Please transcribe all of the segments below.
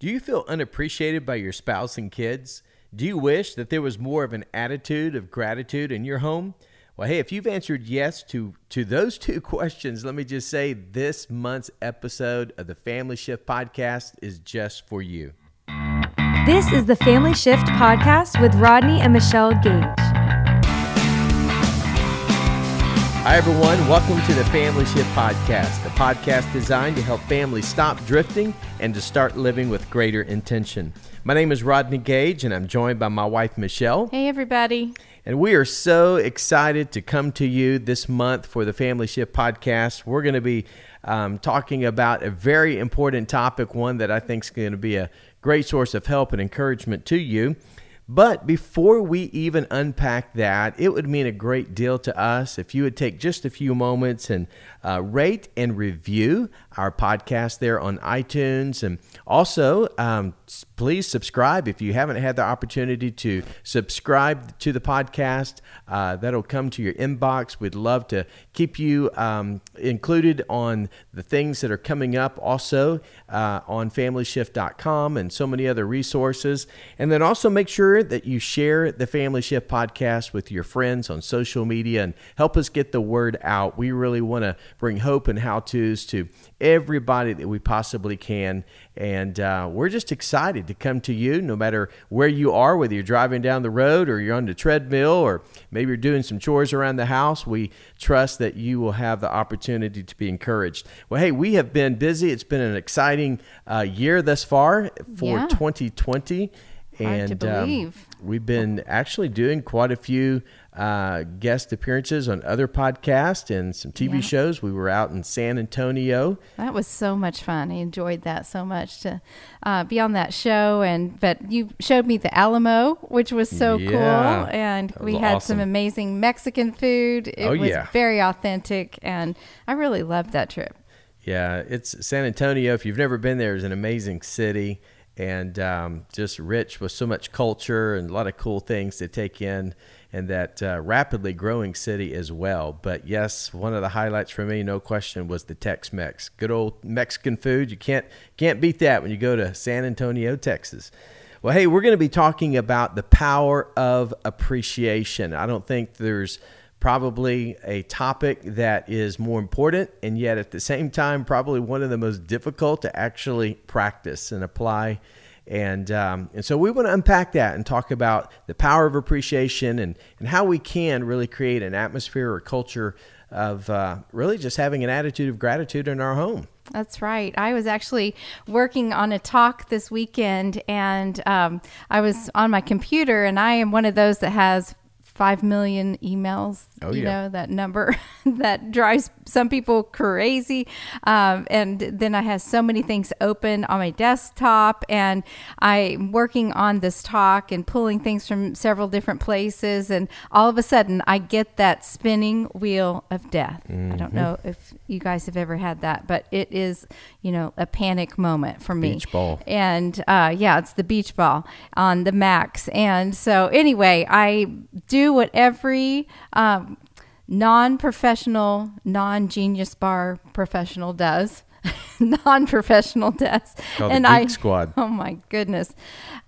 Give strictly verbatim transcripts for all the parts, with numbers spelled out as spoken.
Do you feel unappreciated by your spouse and kids? Do you wish that there was more of an attitude of gratitude in your home? Well, hey, if you've answered yes to, to those two questions, let me just say this month's episode of the Family Shift Podcast is just for you. This is the Family Shift Podcast with Rodney and Michelle Gage. Hi, everyone. Welcome to the Family Shift Podcast, the podcast designed to help families stop drifting and to start living with greater intention. My name is Rodney Gage, and I'm joined by my wife, Michelle. Hey, everybody. And we are so excited to come to you this month for the Family Shift Podcast. We're going to be um, talking about a very important topic, one that I think is going to be a great source of help and encouragement to you. But before we even unpack that, it would mean a great deal to us if you would take just a few moments and uh, rate and review our podcast there on iTunes. And also, um, please subscribe if you haven't had the opportunity to subscribe to the podcast. Uh, that'll come to your inbox. We'd love to keep you um, included on the things that are coming up also uh, on Family Shift dot com and so many other resources. And then also make sure that you share the Family Shift Podcast with your friends on social media and help us get the word out. We really want to bring hope and how-tos to everybody that we possibly can. And uh, we're just excited to come to you no matter where you are, whether you're driving down the road or you're on the treadmill or maybe you're doing some chores around the house. We trust that you will have the opportunity to be encouraged. Well, hey, we have been busy. It's been an exciting uh, year thus far for yeah. twenty twenty. And um, we've been actually doing quite a few uh, guest appearances on other podcasts and some T V yeah. shows. We were out in San Antonio. That was so much fun. I enjoyed that so much to uh, be on that show. And but you showed me the Alamo, which was so yeah. cool. And we had awesome. some amazing Mexican food. It oh, was yeah. very authentic. And I really loved that trip. Yeah, it's San Antonio. If you've never been there, it's an amazing city. And um, just rich with so much culture and a lot of cool things to take in, and that uh, rapidly growing city as well. But yes, one of the highlights for me, no question, was the Tex-Mex. Good old Mexican food. You can't can't beat that when you go to San Antonio, Texas. Well, hey, we're going to be talking about the power of appreciation. I don't think there's probably a topic that is more important, and yet at the same time, probably one of the most difficult to actually practice and apply. And um, and so we want to unpack that and talk about the power of appreciation and, and how we can really create an atmosphere or culture of uh, really just having an attitude of gratitude in our home. That's right. I was actually working on a talk this weekend, and um, I was on my computer, and I am one of those that has five million emails, oh, you yeah. know, that number that drives some people crazy. Um, and then I have so many things open on my desktop, and I'm working on this talk and pulling things from several different places. And all of a sudden I get that spinning wheel of death. Mm-hmm. I don't know if you guys have ever had that, but it is, you know, a panic moment for me. Beach ball. And uh, yeah, it's the beach ball on the max. And so anyway, I do what every um, non-professional, non-genius bar professional does, non-professional does. Called and the Geek I, Squad. Oh my goodness.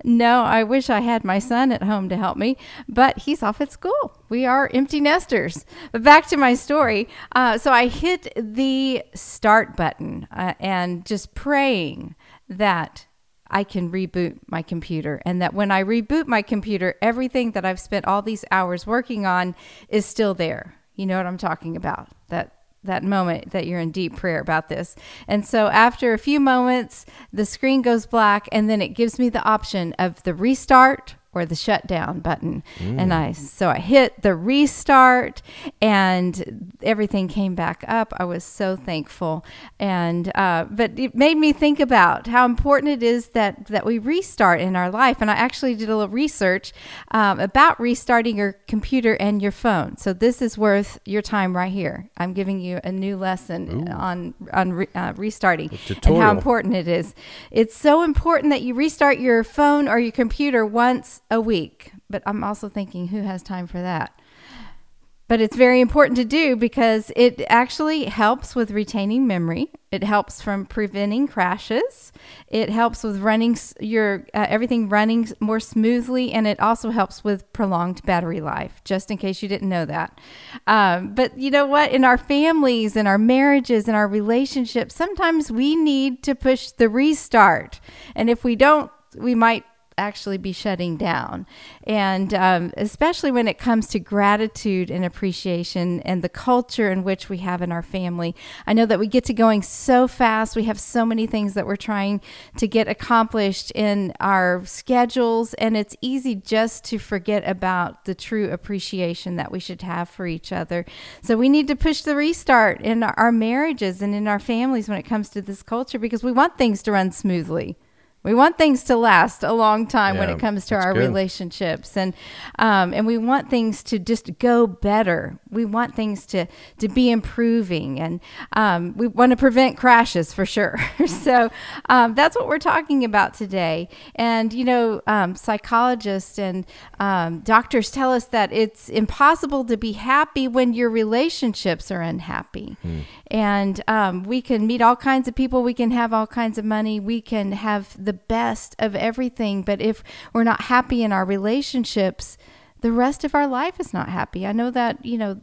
No, I wish I had my son at home to help me, but he's off at school. We are empty nesters. But back to my story. Uh, so I hit the start button uh, and just praying that I can reboot my computer, and that when I reboot my computer, everything that I've spent all these hours working on is still there. You know what I'm talking about? That that moment that you're in deep prayer about this. And so after a few moments, the screen goes black, and then it gives me the option of the restart or the shutdown button. Mm. And I so I hit the restart, and everything came back up. I was so thankful. And uh, but it made me think about how important it is that, that we restart in our life. And I actually did a little research um, about restarting your computer and your phone. So this is worth your time right here. I'm giving you a new lesson Ooh. on, on re, uh, restarting and how important it is. It's so important that you restart your phone or your computer once a week, but I'm also thinking, who has time for that? But it's very important to do because it actually helps with retaining memory. It helps from preventing crashes. It helps with running your uh, everything running more smoothly, and it also helps with prolonged battery life, just in case you didn't know that. Um, but you know what? In our families, in our marriages, in our relationships, sometimes we need to push the restart. And if we don't, we might actually be shutting down. And um, especially when it comes to gratitude and appreciation and the culture in which we have in our family. I know that we get to going so fast. We have so many things that we're trying to get accomplished in our schedules, and it's easy just to forget about the true appreciation that we should have for each other. So we need to push the restart in our marriages and in our families when it comes to this culture, because we want things to run smoothly. We want things to last a long time yeah, when it comes to our good. relationships, and um, and we want things to just go better. We want things to, to be improving, and um, we want to prevent crashes for sure. so um, that's what we're talking about today. And, you know, um, psychologists and um, doctors tell us that it's impossible to be happy when your relationships are unhappy. Hmm. And um, we can meet all kinds of people. We can have all kinds of money. We can have the best of everything, but if we're not happy in our relationships, the rest of our life is not happy. I know that, you know,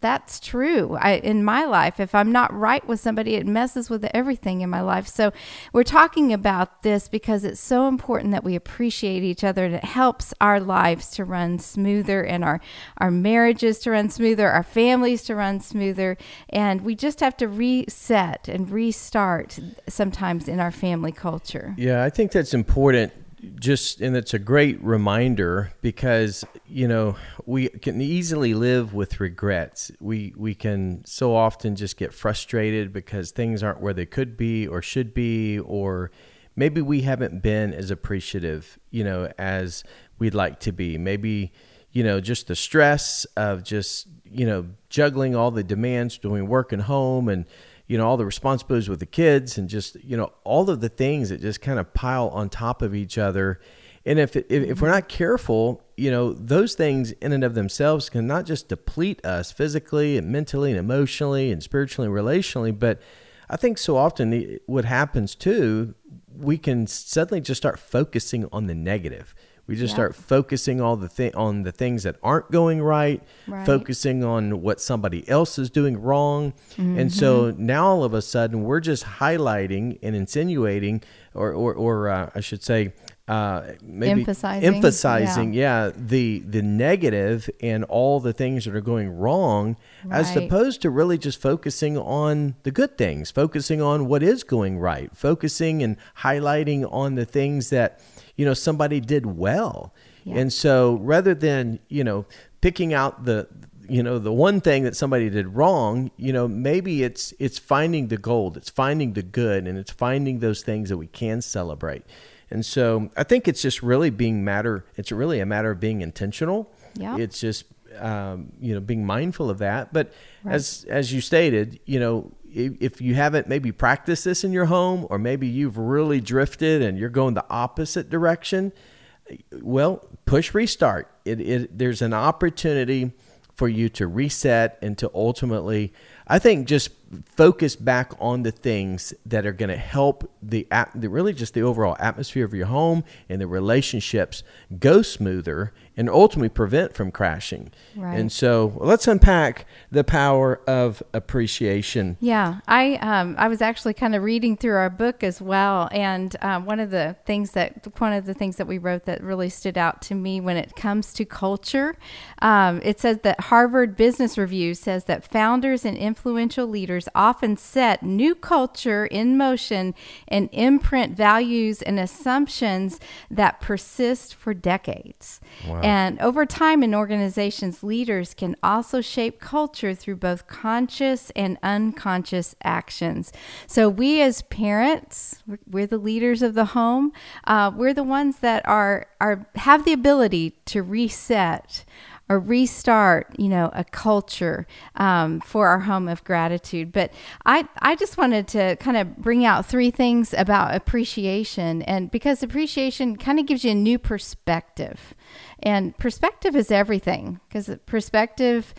that's true. I, in my life, if I'm not right with somebody, it messes with everything in my life. So we're talking about this because it's so important that we appreciate each other, and it helps our lives to run smoother, and our, our marriages to run smoother, our families to run smoother. And we just have to reset and restart sometimes in our family culture. Yeah, I think that's important. Just, and it's a great reminder because, you know, we can easily live with regrets. We, we can so often just get frustrated because things aren't where they could be or should be, or maybe we haven't been as appreciative, you know, as we'd like to be. Maybe, you know, just the stress of just, you know, juggling all the demands doing work and home, and, you know, all the responsibilities with the kids, and just, you know, all of the things that just kind of pile on top of each other. And if, if, if we're not careful, you know, those things in and of themselves can not just deplete us physically and mentally and emotionally and spiritually and relationally, but I think so often what happens too, we can suddenly just start focusing on the negative. We just yeah. start focusing all the thi- on the things that aren't going right, right, focusing on what somebody else is doing wrong. Mm-hmm. And so now all of a sudden we're just highlighting and insinuating, or, or, or uh, I should say, uh, maybe emphasizing, emphasizing yeah. yeah, the, the negative and all the things that are going wrong, right, as opposed to really just focusing on the good things, focusing on what is going right, focusing and highlighting on the things that, you know, somebody did well. Yeah. And so rather than, you know, picking out the, you know, the one thing that somebody did wrong, you know, maybe it's, it's finding the gold, it's finding the good, and it's finding those things that we can celebrate. And so I think it's just really being matter. It's really a matter of being intentional. Yeah. It's just, um, you know, being mindful of that. But right. as, as you stated, you know, if you haven't maybe practiced this in your home, or maybe you've really drifted and you're going the opposite direction, well, push restart. It, it, there's an opportunity for you to reset and to ultimately, I think, just focus back on the things that are going to help the, the really just the overall atmosphere of your home and the relationships go smoother and ultimately prevent from crashing. Right. And so well, let's unpack the power of appreciation. Yeah, I um, I was actually kind of reading through our book as well, and um, one of the things that one of the things that we wrote that really stood out to me when it comes to culture, um, it says that Harvard Business Review says that founders and influential leaders often set new culture in motion and imprint values and assumptions that persist for decades. Wow. And over time in organizations, leaders can also shape culture through both conscious and unconscious actions. So we as parents, we're the leaders of the home. Uh, we're the ones that are, are have the ability to reset or restart, you know, a culture um, for our home of gratitude. But I, I just wanted to kind of bring out three things about appreciation, and because appreciation kind of gives you a new perspective, and perspective is everything, because perspective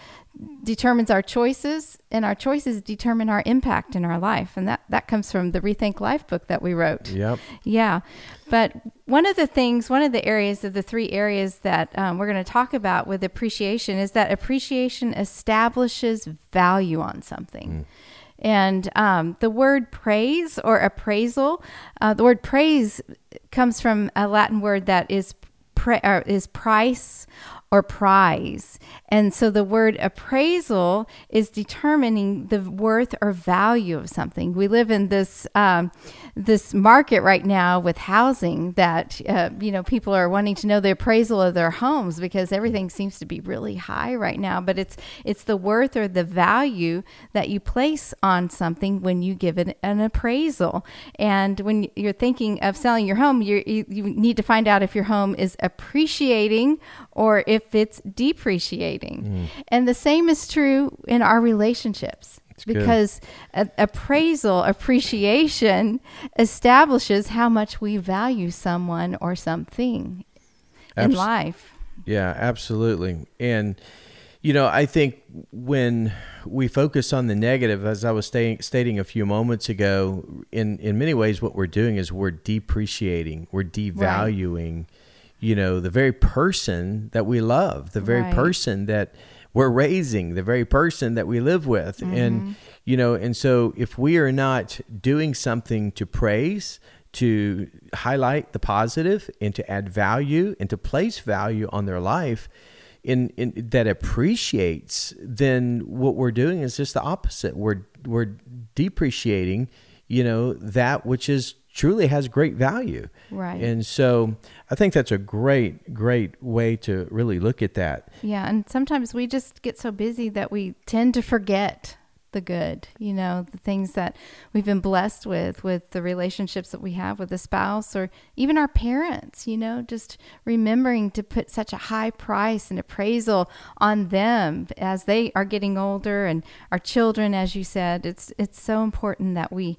determines our choices, and our choices determine our impact in our life. And that, that comes from the Rethink Life book that we wrote. Yep. Yeah. But one of the things, one of the areas of the three areas that um, we're going to talk about with appreciation is that appreciation establishes value on something. Mm. And um, the word praise or appraisal, uh, the word praise comes from a Latin word that is pra- or is price or prize. And so the word appraisal is determining the worth or value of something. We live in this um, this market right now with housing that, uh, you know, people are wanting to know the appraisal of their homes because everything seems to be really high right now. But it's it's the worth or the value that you place on something when you give it an appraisal. And when you're thinking of selling your home, you you need to find out if your home is appreciating or if If it's depreciating. Mm. And the same is true in our relationships. That's because a, appraisal, appreciation establishes how much we value someone or something Abs- in life. Yeah, absolutely. And, you know, I think when we focus on the negative, as I was sta- stating a few moments ago, in, in many ways, what we're doing is we're depreciating, we're devaluing. Right. You know, the very person that we love, the very right. person that we're raising, the very person that we live with. Mm-hmm. And, you know, and so if we are not doing something to praise, to highlight the positive and to add value and to place value on their life in, in that appreciates, then what we're doing is just the opposite. We're, we're depreciating, you know, that which is truly has great value. Right. And so I think that's a great, great way to really look at that. Yeah. And sometimes we just get so busy that we tend to forget the good, you know, the things that we've been blessed with, with the relationships that we have with a spouse or even our parents, you know, just remembering to put such a high price and appraisal on them as they are getting older and our children, as you said, it's, it's so important that we,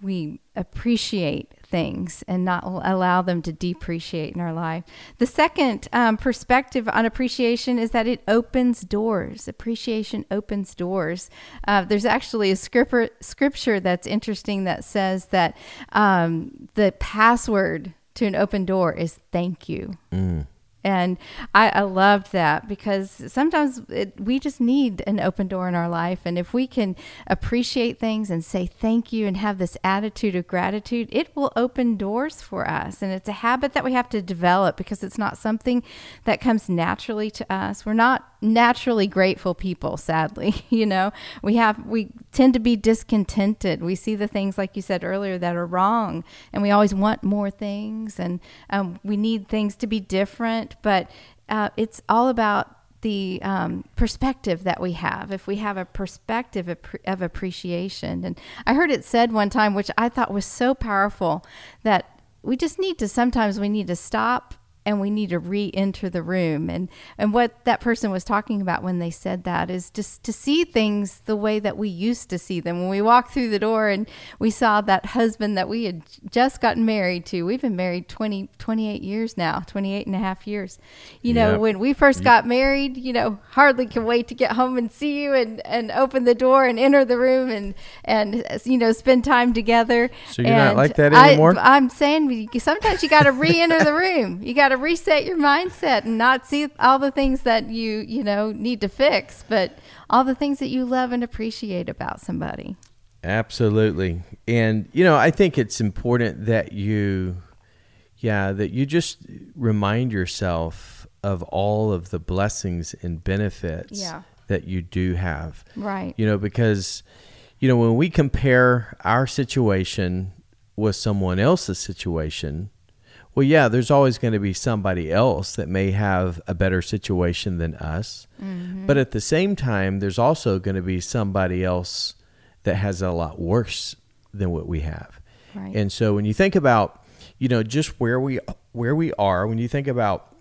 we appreciate things and not allow them to depreciate in our life. The second um, perspective on appreciation is that it opens doors. Appreciation opens doors. Uh, there's actually a scripture, scripture that's interesting that says that um, the password to an open door is thank you. Mm. And I, I loved that because sometimes it, we just need an open door in our life. And if we can appreciate things and say thank you and have this attitude of gratitude, it will open doors for us. And it's a habit that we have to develop because it's not something that comes naturally to us. We're not naturally grateful people, sadly. You know, we have, we tend to be discontented. We see the things, like you said earlier, that are wrong. And we always want more things. And um, we need things to be different. But uh, it's all about the um, perspective that we have. If we have a perspective of, of appreciation. And I heard it said one time, which I thought was so powerful, that we just need to, sometimes we need to stop and we need to re-enter the room. And, and what that person was talking about when they said that is just to see things the way that we used to see them. When we walked through the door and we saw that husband that we had just gotten married to, we've been married twenty, twenty-eight years now, twenty-eight and a half years. You know, yep. When we first got married, you know, hardly can wait to get home and see you and, and open the door and enter the room and, and you know, spend time together. So you're and not like that anymore? I, I'm saying sometimes you got to re-enter the room. You got to reset your mindset and not see all the things that you, you know, need to fix, but all the things that you love and appreciate about somebody. Absolutely. And, you know, I think it's important that you, yeah, that you just remind yourself of all of the blessings and benefits yeah. that you do have. Right. You know, because, you know, when we compare our situation with someone else's situation, well, yeah, there's always going to be somebody else that may have a better situation than us. Mm-hmm. But at the same time, there's also going to be somebody else that has a lot worse than what we have. Right. And so when you think about, you know, just where we where we are, when you think about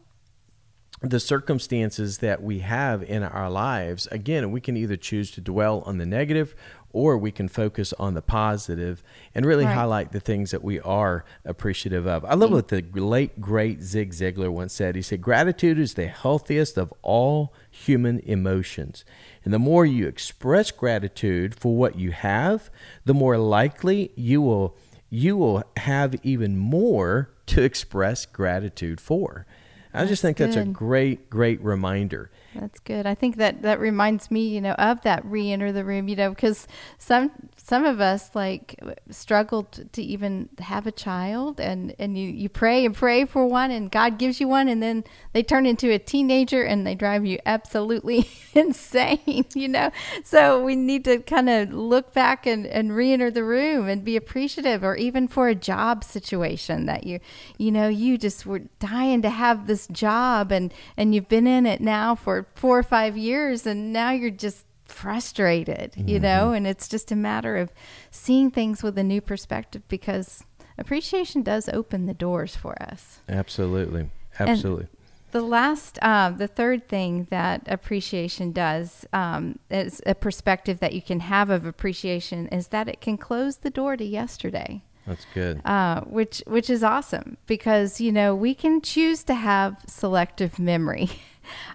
the circumstances that we have in our lives, again, we can either choose to dwell on the negative or we can focus on the positive and really right. highlight the things that we are appreciative of. I love what the late, great Zig Ziglar once said. He said, gratitude is the healthiest of all human emotions. And the more you express gratitude for what you have, the more likely you will you will have even more to express gratitutude for. I that's just think good. That's a great, great reminder. That's good. I think that that reminds me, you know, of that re-enter the room, you know, because some some of us like struggled to even have a child, and, and you, you pray and pray for one, and God gives you one, and then they turn into a teenager and they drive you absolutely insane, you know. So we need to kind of look back and, and re-enter the room and be appreciative, or even for a job situation that you, you know, you just were dying to have this job, and, and you've been in it now for four or five years, and now you're just frustrated, you mm-hmm. know, and it's just a matter of seeing things with a new perspective, because appreciation does open the doors for us. Absolutely. Absolutely. And the last, uh, the third thing that appreciation does, um, is a perspective that you can have of appreciation, is that it can close the door to yesterday. That's good. Uh, which, which is awesome, because, you know, we can choose to have selective memory.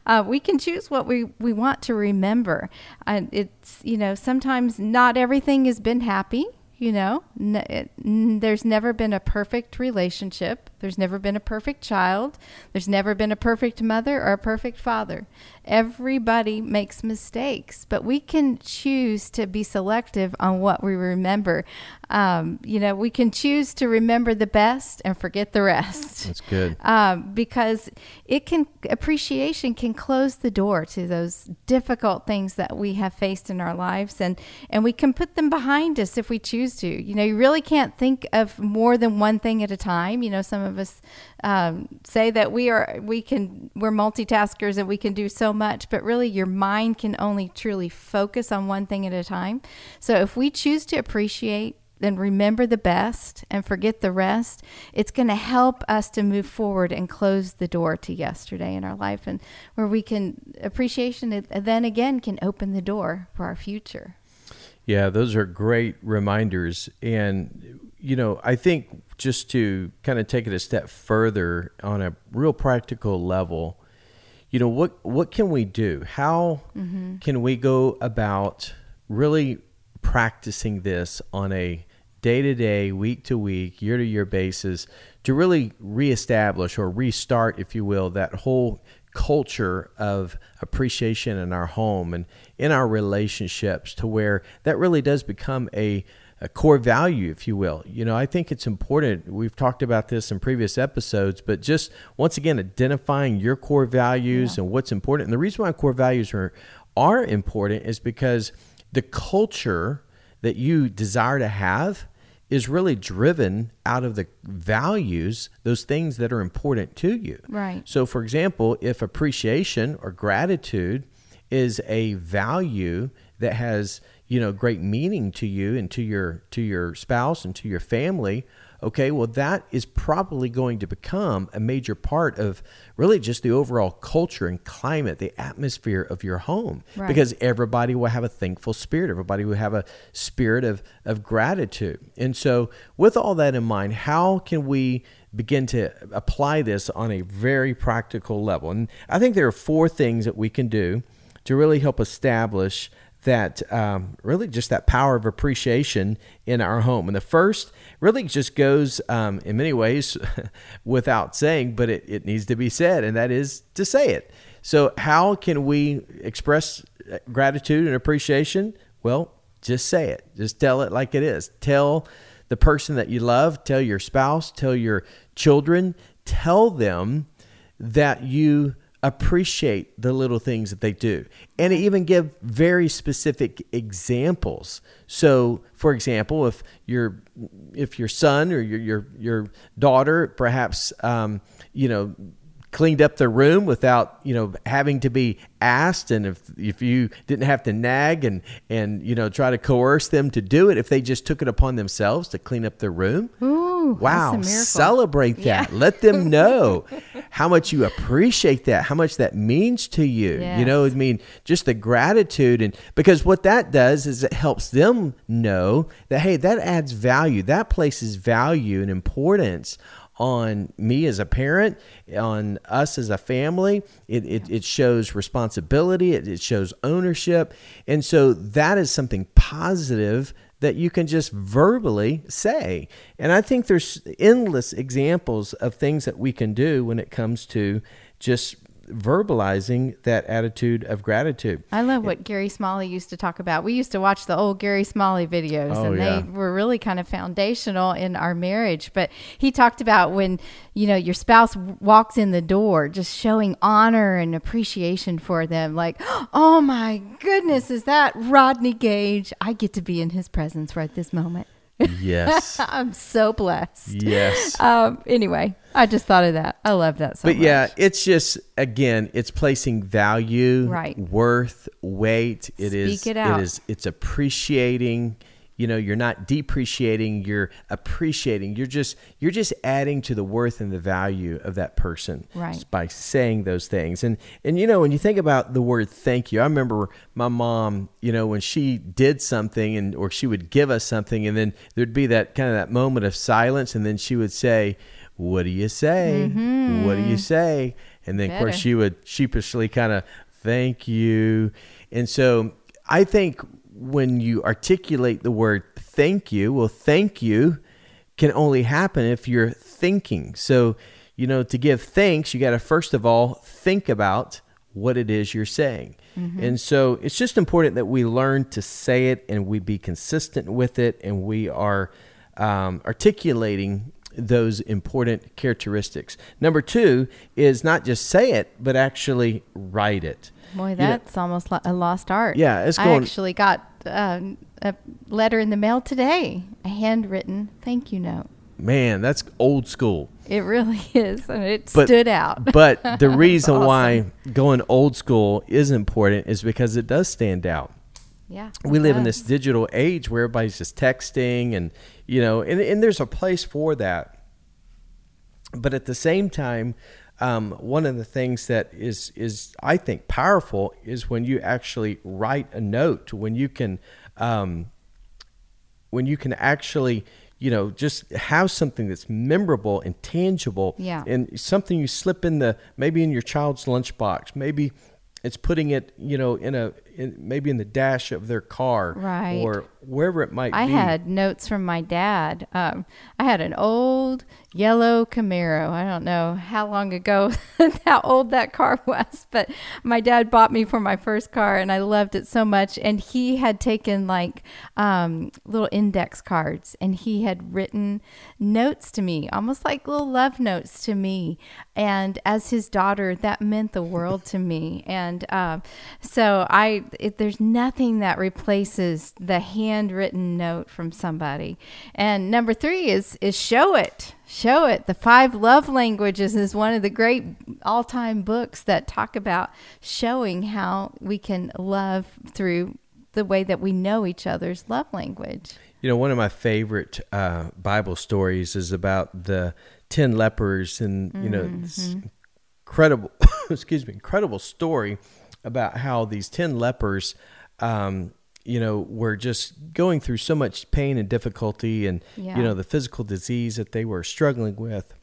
Uh, we can choose what we, we want to remember. And it's, you know, sometimes not everything has been happy, you know. N- it, n- there's never been a perfect relationship. There's never been a perfect child. There's never been a perfect mother or a perfect father. Everybody makes mistakes, but we can choose to be selective on what we remember. Um, you know, we can choose to remember the best and forget the rest. That's good. Um, because it can, appreciation can close the door to those difficult things that we have faced in our lives, and, and we can put them behind us if we choose to. You know, you really can't think of more than one thing at a time. You know, some of us um, say that we are, we can, we're multitaskers and we can do so much, but really your mind can only truly focus on one thing at a time. So if we choose to appreciate, then remember the best and forget the rest, it's going to help us to move forward and close the door to yesterday in our life, and where we can, appreciation then again can open the door for our future. Yeah, those are great reminders. And, you know, I think just to kind of take it a step further on a real practical level, you know, what, what can we do? How mm-hmm. can we go about really practicing this on a day-to-day, week-to-week, year-to-year basis to really reestablish or restart, if you will, that whole culture of appreciation in our home and in our relationships, to where that really does become a, a core value, if you will. You know, I think it's important. We've talked about this in previous episodes, but just once again, identifying your core values yeah. and what's important. And the reason why core values are, are important is because the culture that you desire to have is really driven out of the values, those things that are important to you. Right. So for example, if appreciation or gratitude is a value that has, you know, great meaning to you and to your to your spouse and to your family, okay, well, that is probably going to become a major part of really just the overall culture and climate, the atmosphere of your home, right. because everybody will have a thankful spirit. Everybody will have a spirit of, of gratitude. And so with all that in mind, how can we begin to apply this on a very practical level? And I think there are four things that we can do to really help establish that um, really just that power of appreciation in our home. And the first really just goes um, in many ways without saying, but it, it needs to be said, and that is to say it. So how can we express gratitude and appreciation? Well, just say it. Just tell it like it is. Tell the person that you love, tell your spouse, tell your children, tell them that you appreciate the little things that they do, and even give very specific examples. So for example, if your if your son or your your, your daughter perhaps um, you know cleaned up their room without, you know, having to be asked. And if if you didn't have to nag and, and you know, try to coerce them to do it, if they just took it upon themselves to clean up their room. Ooh, wow. Celebrate that. Yeah. Let them know how much you appreciate that, how much that means to you. Yes. You know, I mean, just the gratitude. And because what that does is it helps them know that, hey, that adds value. That places value and importance on me as a parent, on us as a family. It it, it shows responsibility. It, it shows ownership. And so that is something positive that you can just verbally say. And I think there's endless examples of things that we can do when it comes to just verbalizing that attitude of gratitude. I love what Gary Smalley used to talk about. We used to watch the old Gary Smalley videos, oh, and yeah. they were really kind of foundational in our marriage. But he talked about when, you know, your spouse walks in the door, just showing honor and appreciation for them. Like, oh my goodness, is that Rodney Gage? I get to be in his presence right this moment. Yes. I'm so blessed. Yes. Um, anyway, I just thought of that. I love that so much. But yeah, it's just, again, it's placing value, right. worth, weight. It Speak is, it out. It is, it's appreciating. You know, you're not depreciating, you're appreciating. You're just, you're just adding to the worth and the value of that person, right. by saying those things. And, and, you know, when you think about the word thank you, I remember my mom, you know, when she did something and, or she would give us something, and then there'd be that kind of that moment of silence. And then she would say, what do you say? Mm-hmm. What do you say? And then Better. Of course she would sheepishly kind of thank you. And so I think when you articulate the word thank you, well, thank you can only happen if you're thinking. So, you know, to give thanks, you got to first of all think about what it is you're saying. Mm-hmm. And so it's just important that we learn to say it and we be consistent with it, and we are um, articulating those important characteristics. Number two is not just say it, but actually write it. Boy, that's you know, almost a lost art. Yeah, it's going. I actually got uh, a letter in the mail today, a handwritten thank you note. Man, that's old school. It really is, and it but, stood out. But the reason awesome. Why going old school is important is because it does stand out. Yeah, we live does. in this digital age where everybody's just texting, and you know, and, and there's a place for that. But at the same time, Um, one of the things that is, is, I think, powerful is when you actually write a note, when you can, um, when you can actually, you know, just have something that's memorable and tangible, yeah. and something you slip in the, maybe in your child's lunchbox, maybe it's putting it, you know, in a, in, maybe in the dash of their car, right. or wherever it might I be. I had notes from my dad. Um, I had an old yellow Camaro. I don't know how long ago, how old that car was, but my dad bought me for my first car, and I loved it so much. And he had taken like um, little index cards, and he had written notes to me, almost like little love notes to me. And as his daughter, that meant the world to me. And And uh, so I, it, there's nothing that replaces the handwritten note from somebody. And number three is, is show it. Show it. The Five Love Languages is one of the great all-time books that talk about showing how we can love through the way that we know each other's love language. You know, one of my favorite uh, Bible stories is about the ten lepers, and, you know, mm-hmm. this incredible... excuse me, incredible story about how these ten lepers, um, you know, were just going through so much pain and difficulty, and, yeah. you know, the physical disease that they were struggling with.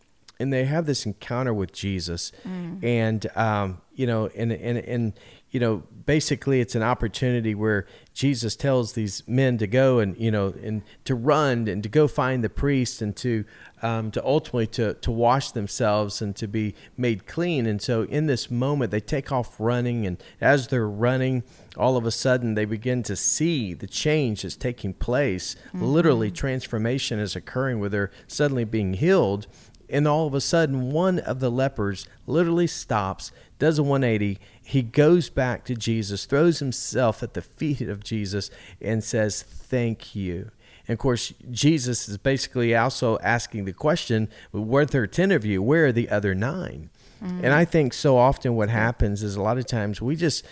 And they have this encounter with Jesus. Mm. And, um, you know, and, and, and, you know, basically it's an opportunity where Jesus tells these men to go and, you know, and to run and to go find the priest, and to, um, to ultimately to, to wash themselves and to be made clean. And so in this moment, they take off running, and as they're running, all of a sudden they begin to see the change that's taking place. Mm-hmm. Literally transformation is occurring where they're suddenly being healed. And all of a sudden, one of the lepers literally stops, does a one eighty. He goes back to Jesus, throws himself at the feet of Jesus, and says, thank you. And of course, Jesus is basically also asking the question, weren't there ten of you? Where are the other nine? Mm. And I think so often what happens is a lot of times we just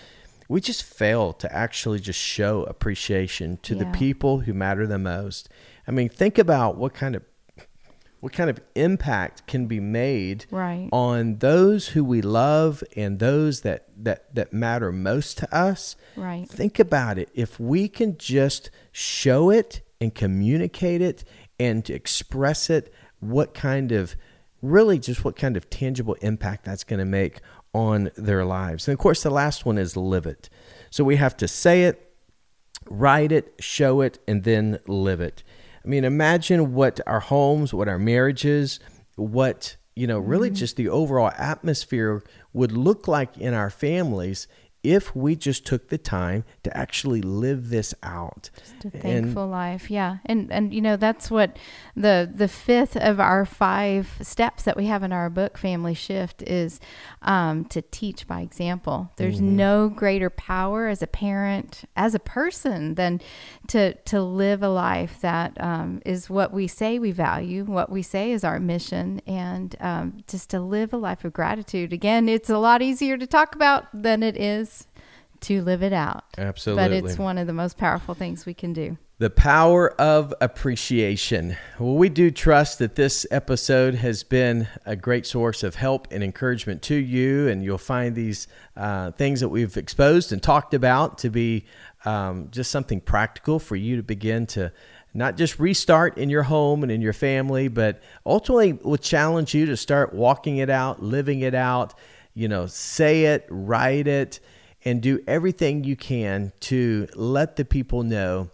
we just fail to actually just show appreciation to yeah. the people who matter the most. I mean, think about what kind of what kind of impact can be made right. on those who we love and those that, that, that matter most to us. Right. Think about it. If we can just show it and communicate it and express it, what kind of, really just what kind of tangible impact that's going to make on their lives. And of course, the last one is live it. So we have to say it, write it, show it, and then live it. I mean, imagine what our homes, what our marriages, what, you know, really just the overall atmosphere would look like in our families if we just took the time to actually live this out. Just a thankful and, life. Yeah. And, and, you know, that's what the, the fifth of our five steps that we have in our book, Family Shift, is um, to teach by example. There's mm-hmm. no greater power as a parent, as a person, than to to live a life that um, is what we say we value, what we say is our mission, and um, just to live a life of gratitude. Again, it's a lot easier to talk about than it is to live it out. Absolutely. But it's one of the most powerful things we can do. The power of appreciation. Well, we do trust that this episode has been a great source of help and encouragement to you, and you'll find these uh, things that we've exposed and talked about to be um, just something practical for you to begin to not just restart in your home and in your family, but ultimately will challenge you to start walking it out, living it out, you know, say it, write it, and do everything you can to let the people know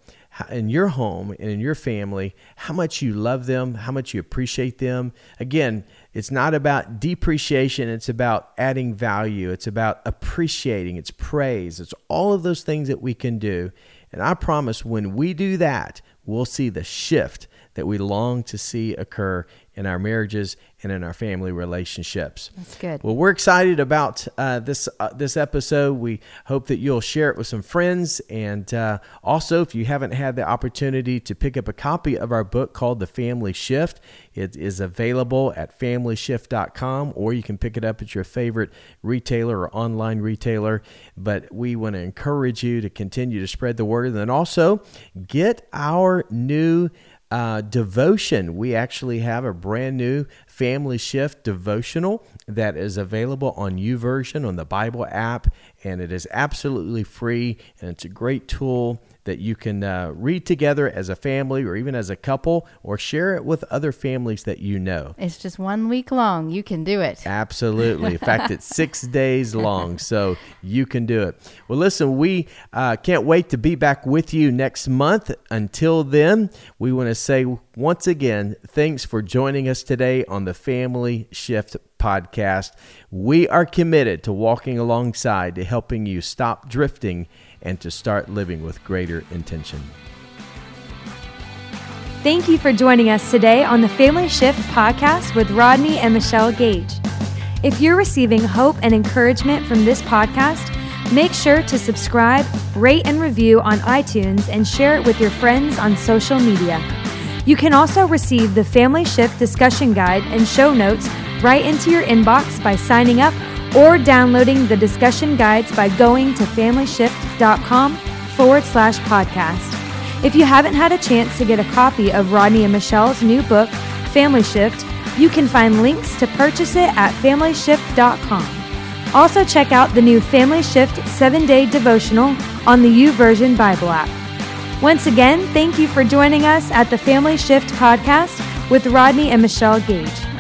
in your home and in your family how much you love them, how much you appreciate them. Again, it's not about depreciation. It's about adding value. It's about appreciating. It's praise. It's all of those things that we can do. And I promise when we do that, we'll see the shift that we long to see occur in our marriages and in our family relationships. That's good. Well, we're excited about uh, this uh, this episode. We hope that you'll share it with some friends. And uh, also, if you haven't had the opportunity to pick up a copy of our book called The Family Shift, it is available at family shift dot com, or you can pick it up at your favorite retailer or online retailer. But we want to encourage you to continue to spread the word. And then also, get our new Uh, devotion. We actually have a brand new Family Shift devotional that is available on YouVersion, on the Bible app, and it is absolutely free, and it's a great tool that you can uh, read together as a family or even as a couple, or share it with other families that you know. It's just one week long. You can do it. Absolutely. In fact, it's six days long, so you can do it. Well, listen, we uh, can't wait to be back with you next month. Until then, we want to say once again, thanks for joining us today on the Family Shift Podcast. We are committed to walking alongside to helping you stop drifting and to start living with greater intention. Thank you for joining us today on the Family Shift Podcast with Rodney and Michelle Gage. If you're receiving hope and encouragement from this podcast, make sure to subscribe, rate, and review on iTunes, and share it with your friends on social media. You can also receive the Family Shift discussion guide and show notes right into your inbox by signing up or downloading the discussion guides by going to family shift dot com forward slash podcast. If you haven't had a chance to get a copy of Rodney and Michelle's new book, Family Shift, you can find links to purchase it at family shift dot com. Also check out the new Family Shift seven-day devotional on the YouVersion Bible app. Once again, thank you for joining us at the Family Shift Podcast with Rodney and Michelle Gage.